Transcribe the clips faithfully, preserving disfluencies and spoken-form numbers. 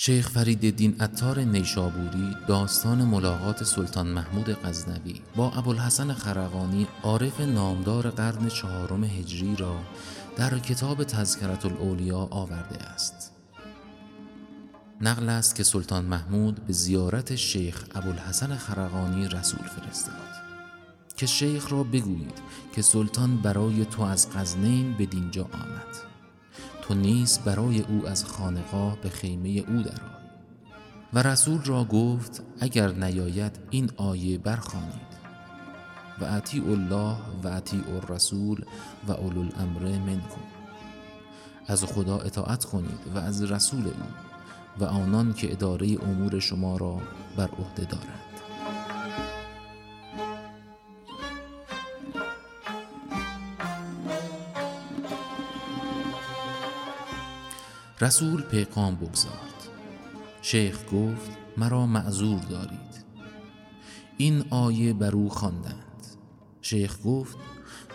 شیخ فرید الدین عطار نیشابوری داستان ملاقات سلطان محمود غزنوی با ابوالحسن خرقانی عارف نامدار قرن چهارم هجری را در کتاب تذکرة الاولیاء آورده است. نقل است که سلطان محمود به زیارت شیخ ابوالحسن خرقانی رسول فرستاد که شیخ را بگویید که سلطان برای تو از غزنین به دینجا آمد، تو نیز برای او از خانقاه به خیمه او درآی. و رسول را گفت اگر نیاید این آیه برخوانید: و اطیعوا الله و اطیعوا الرسول و اولو الامر منکم. از خدا اطاعت کنید و از رسول او و آنان که اداره امور شما را بر عهده دارند. رسول پیغام بگذارد. شیخ گفت مرا معذور دارید. این آیه بر او خواندند. شیخ گفت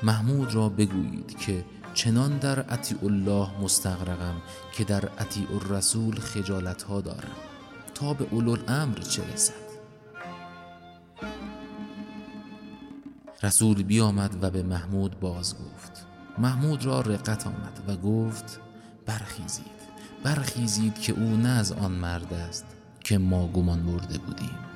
محمود را بگویید که چنان در اطیع الله مستغرقم که در اطیع الرسول خجالت ها دارم، تا به اولوالامر چه رسد. رسول بیامد و به محمود باز گفت. محمود را رقت آمد و گفت برخیزید برخیزید که او نه از آن مرد است که ما گمان برده بودیم.